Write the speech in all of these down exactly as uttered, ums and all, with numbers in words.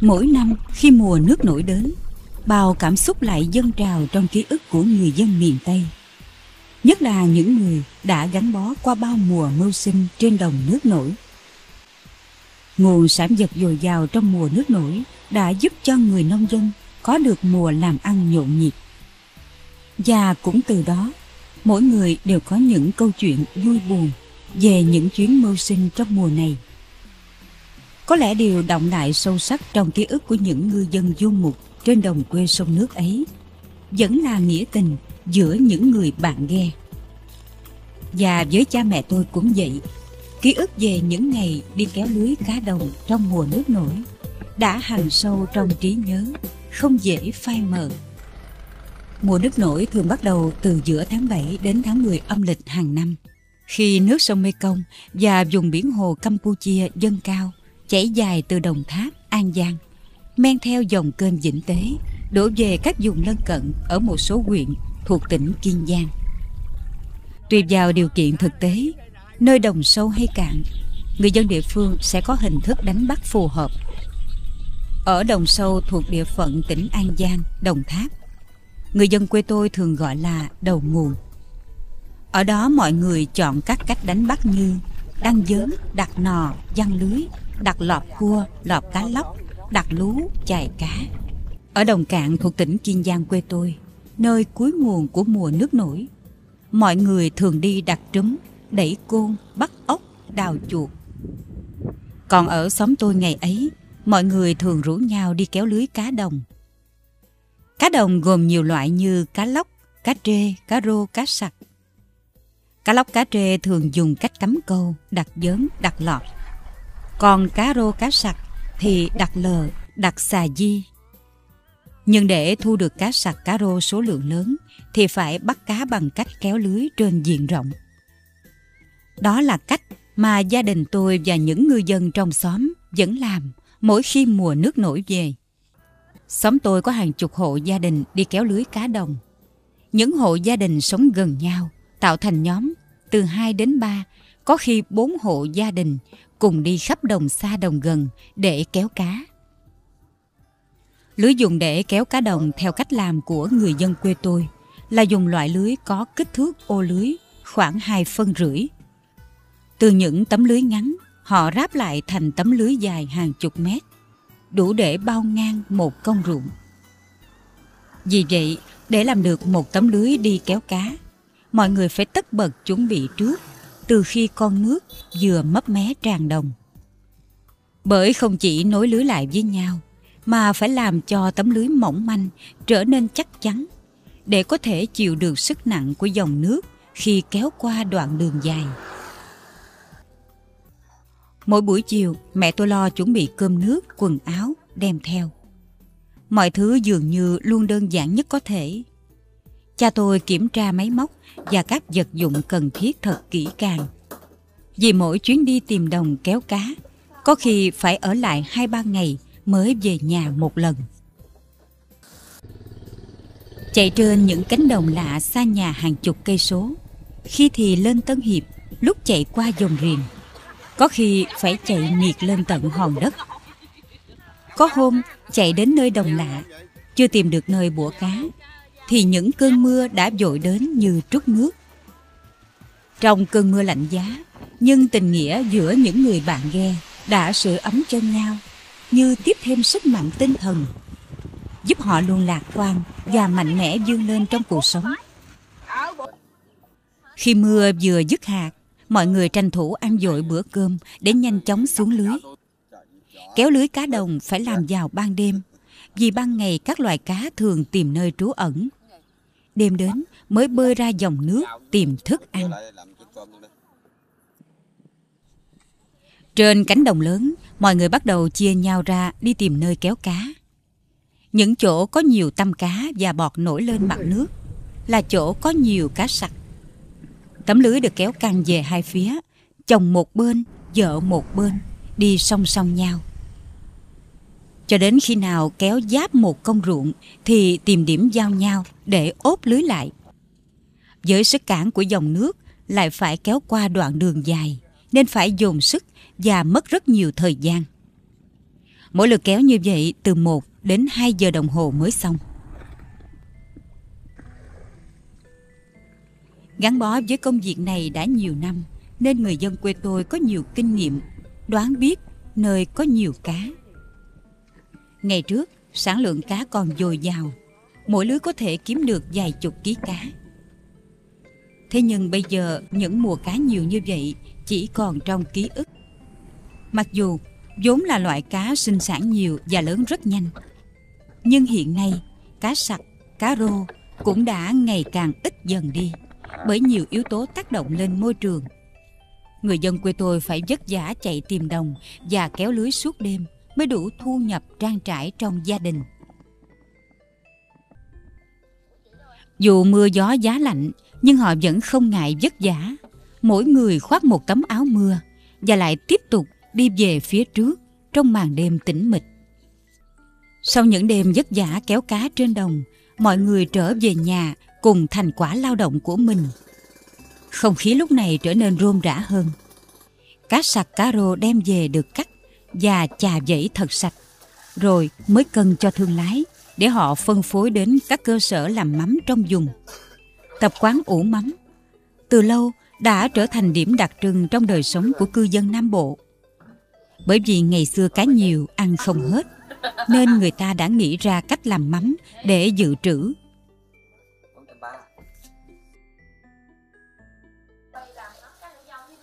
Mỗi năm khi mùa nước nổi đến, bao cảm xúc lại dâng trào trong ký ức của người dân miền Tây, nhất là những người đã gắn bó qua bao mùa mưu sinh trên đồng nước nổi. Nguồn sản vật dồi dào trong mùa nước nổi đã giúp cho người nông dân có được mùa làm ăn nhộn nhịp. Và cũng từ đó, mỗi người đều có những câu chuyện vui buồn về những chuyến mưu sinh trong mùa này. Có lẽ điều đọng lại sâu sắc trong ký ức của những ngư dân du mục trên đồng quê sông nước ấy vẫn là nghĩa tình giữa những người bạn ghe. Và với cha mẹ tôi cũng vậy, ký ức về những ngày đi kéo lưới cá đồng trong mùa nước nổi đã hằn sâu trong trí nhớ, không dễ phai mờ. Mùa nước nổi thường bắt đầu từ giữa tháng bảy đến tháng mười âm lịch hàng năm, khi nước sông Mekong và vùng biển hồ Campuchia dâng cao, chảy dài từ Đồng Tháp, An Giang, men theo dòng kênh Vĩnh Tế, đổ về các vùng lân cận ở một số huyện thuộc tỉnh Kiên Giang. Tùy vào điều kiện thực tế, nơi đồng sâu hay cạn, người dân địa phương sẽ có hình thức đánh bắt phù hợp. Ở đồng sâu thuộc địa phận tỉnh An Giang, Đồng Tháp, người dân quê tôi thường gọi là đầu nguồn. Ở đó mọi người chọn các cách đánh bắt như đăng dớn, đặt nò, giăng lưới, đặt lọp cua, lọp cá lóc, đặt lú, chài cá. Ở đồng cạn thuộc tỉnh Kiên Giang quê tôi, nơi cuối nguồn của mùa nước nổi, mọi người thường đi đặt trúm, đẩy côn, bắt ốc, đào chuột. Còn ở xóm tôi ngày ấy, mọi người thường rủ nhau đi kéo lưới cá đồng. Cá đồng gồm nhiều loại như cá lóc, cá trê, cá rô, cá sặc. Cá lóc, cá trê thường dùng cách cắm câu, đặt dớn, đặt lọt. Còn cá rô, cá sặc thì đặt lờ, đặt xà di. Nhưng để thu được cá sặc, cá rô số lượng lớn thì phải bắt cá bằng cách kéo lưới trên diện rộng. Đó là cách mà gia đình tôi và những ngư dân trong xóm vẫn làm mỗi khi mùa nước nổi về. Xóm tôi có hàng chục hộ gia đình đi kéo lưới cá đồng. Những hộ gia đình sống gần nhau, tạo thành nhóm từ hai đến ba, có khi bốn hộ gia đình cùng đi khắp đồng xa đồng gần để kéo cá. Lưới dùng để kéo cá đồng theo cách làm của người dân quê tôi là dùng loại lưới có kích thước ô lưới khoảng hai phân rưỡi. Từ những tấm lưới ngắn, họ ráp lại thành tấm lưới dài hàng chục mét, đủ để bao ngang một công ruộng. Vì vậy, để làm được một tấm lưới đi kéo cá, mọi người phải tất bật chuẩn bị trước từ khi con nước vừa mấp mé tràn đồng. Bởi không chỉ nối lưới lại với nhau, mà phải làm cho tấm lưới mỏng manh trở nên chắc chắn để có thể chịu được sức nặng của dòng nước khi kéo qua đoạn đường dài. Mỗi buổi chiều, mẹ tôi lo chuẩn bị cơm nước, quần áo, đem theo. Mọi thứ dường như luôn đơn giản nhất có thể. Cha tôi kiểm tra máy móc và các vật dụng cần thiết thật kỹ càng. Vì mỗi chuyến đi tìm đồng kéo cá, có khi phải ở lại hai ba ngày mới về nhà một lần. Chạy trên những cánh đồng lạ xa nhà hàng chục cây số, khi thì lên Tân Hiệp, lúc chạy qua Dòng Riềng, có khi phải chạy miệt lên tận hòn đất. Có hôm chạy đến nơi đồng lạ, chưa tìm được nơi bủa cá, thì những cơn mưa đã dội đến như trút nước. Trong cơn mưa lạnh giá, nhưng tình nghĩa giữa những người bạn ghe đã sưởi ấm cho nhau, như tiếp thêm sức mạnh tinh thần, giúp họ luôn lạc quan và mạnh mẽ vươn lên trong cuộc sống. Khi mưa vừa dứt hạt, mọi người tranh thủ ăn dội bữa cơm để nhanh chóng xuống lưới. Kéo lưới cá đồng phải làm vào ban đêm, vì ban ngày các loài cá thường tìm nơi trú ẩn. Đêm đến mới bơi ra dòng nước tìm thức ăn. Trên cánh đồng lớn, mọi người bắt đầu chia nhau ra đi tìm nơi kéo cá. Những chỗ có nhiều tăm cá và bọt nổi lên mặt nước là chỗ có nhiều cá sặc. Tấm lưới được kéo căng về hai phía, chồng một bên, vợ một bên, đi song song nhau. Cho đến khi nào kéo giáp một công ruộng thì tìm điểm giao nhau để ốp lưới lại. Với sức cản của dòng nước lại phải kéo qua đoạn đường dài, nên phải dồn sức và mất rất nhiều thời gian. Mỗi lượt kéo như vậy từ một đến hai giờ đồng hồ mới xong. Gắn bó với công việc này đã nhiều năm, nên người dân quê tôi có nhiều kinh nghiệm, đoán biết nơi có nhiều cá. Ngày trước, sản lượng cá còn dồi dào, mỗi lứa có thể kiếm được vài chục ký cá. Thế nhưng bây giờ những mùa cá nhiều như vậy chỉ còn trong ký ức. Mặc dù vốn là loại cá sinh sản nhiều và lớn rất nhanh, nhưng hiện nay cá sặc, cá rô cũng đã ngày càng ít dần đi bởi nhiều yếu tố tác động lên môi trường. Người dân quê tôi phải vất vả chạy tìm đồng và kéo lưới suốt đêm mới đủ thu nhập trang trải trong gia đình. Dù mưa gió giá lạnh, nhưng họ vẫn không ngại vất vả. Mỗi người khoác một tấm áo mưa và lại tiếp tục đi về phía trước trong màn đêm tĩnh mịch. Sau những đêm vất vả kéo cá trên đồng, mọi người trở về nhà cùng thành quả lao động của mình. Không khí lúc này trở nên rôm rã hơn. Cá sặc, cá rô đem về được cắt và chà dẫy thật sạch, rồi mới cân cho thương lái để họ phân phối đến các cơ sở làm mắm trong vùng. Tập quán ủ mắm từ lâu đã trở thành điểm đặc trưng trong đời sống của cư dân Nam Bộ. Bởi vì ngày xưa cá nhiều ăn không hết, nên người ta đã nghĩ ra cách làm mắm để dự trữ.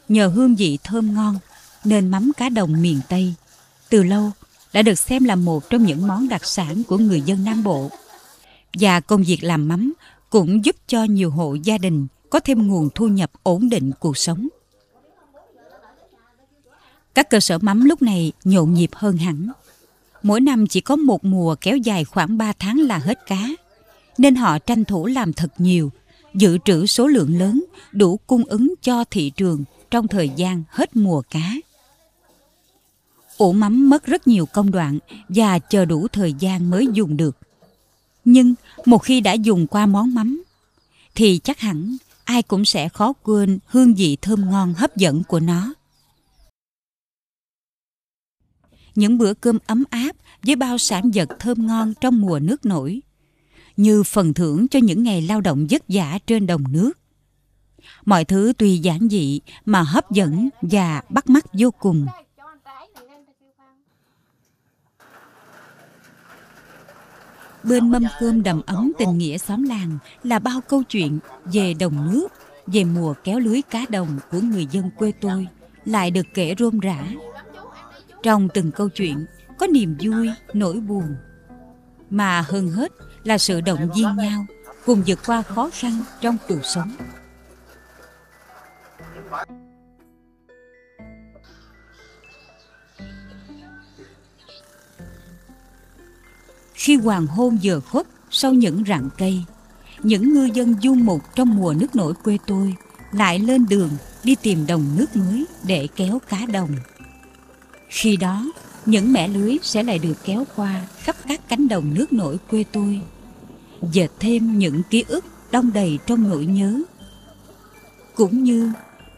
Nhờ hương vị thơm ngon nên mắm cá đồng miền Tây từ lâu đã được xem là một trong những món đặc sản của người dân Nam Bộ. Và công việc làm mắm cũng giúp cho nhiều hộ gia đình có thêm nguồn thu nhập ổn định cuộc sống. Các cơ sở mắm lúc này nhộn nhịp hơn hẳn. Mỗi năm chỉ có một mùa kéo dài khoảng ba tháng là hết cá, nên họ tranh thủ làm thật nhiều, dự trữ số lượng lớn đủ cung ứng cho thị trường trong thời gian hết mùa cá. Ủ mắm mất rất nhiều công đoạn và chờ đủ thời gian mới dùng được. Nhưng một khi đã dùng qua món mắm, thì chắc hẳn ai cũng sẽ khó quên hương vị thơm ngon hấp dẫn của nó. Những bữa cơm ấm áp với bao sản vật thơm ngon trong mùa nước nổi, như phần thưởng cho những ngày lao động vất vả trên đồng nước. Mọi thứ tuy giản dị mà hấp dẫn và bắt mắt vô cùng. Bên mâm cơm đầm ấm tình nghĩa xóm làng là bao câu chuyện về đồng nước, về mùa kéo lưới cá đồng của người dân quê tôi lại được kể rôm rã. Trong từng câu chuyện có niềm vui, nỗi buồn, mà hơn hết là sự động viên nhau cùng vượt qua khó khăn trong cuộc sống. Khi hoàng hôn vừa khuất sau những rặng cây, những ngư dân du mục trong mùa nước nổi quê tôi lại lên đường đi tìm đồng nước mới để kéo cá đồng. Khi đó, những mẻ lưới sẽ lại được kéo qua khắp các cánh đồng nước nổi quê tôi, dệt thêm những ký ức đong đầy trong nỗi nhớ, cũng như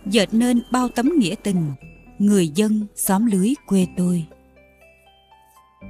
dệt nên bao tấm nghĩa tình người dân xóm lưới quê tôi.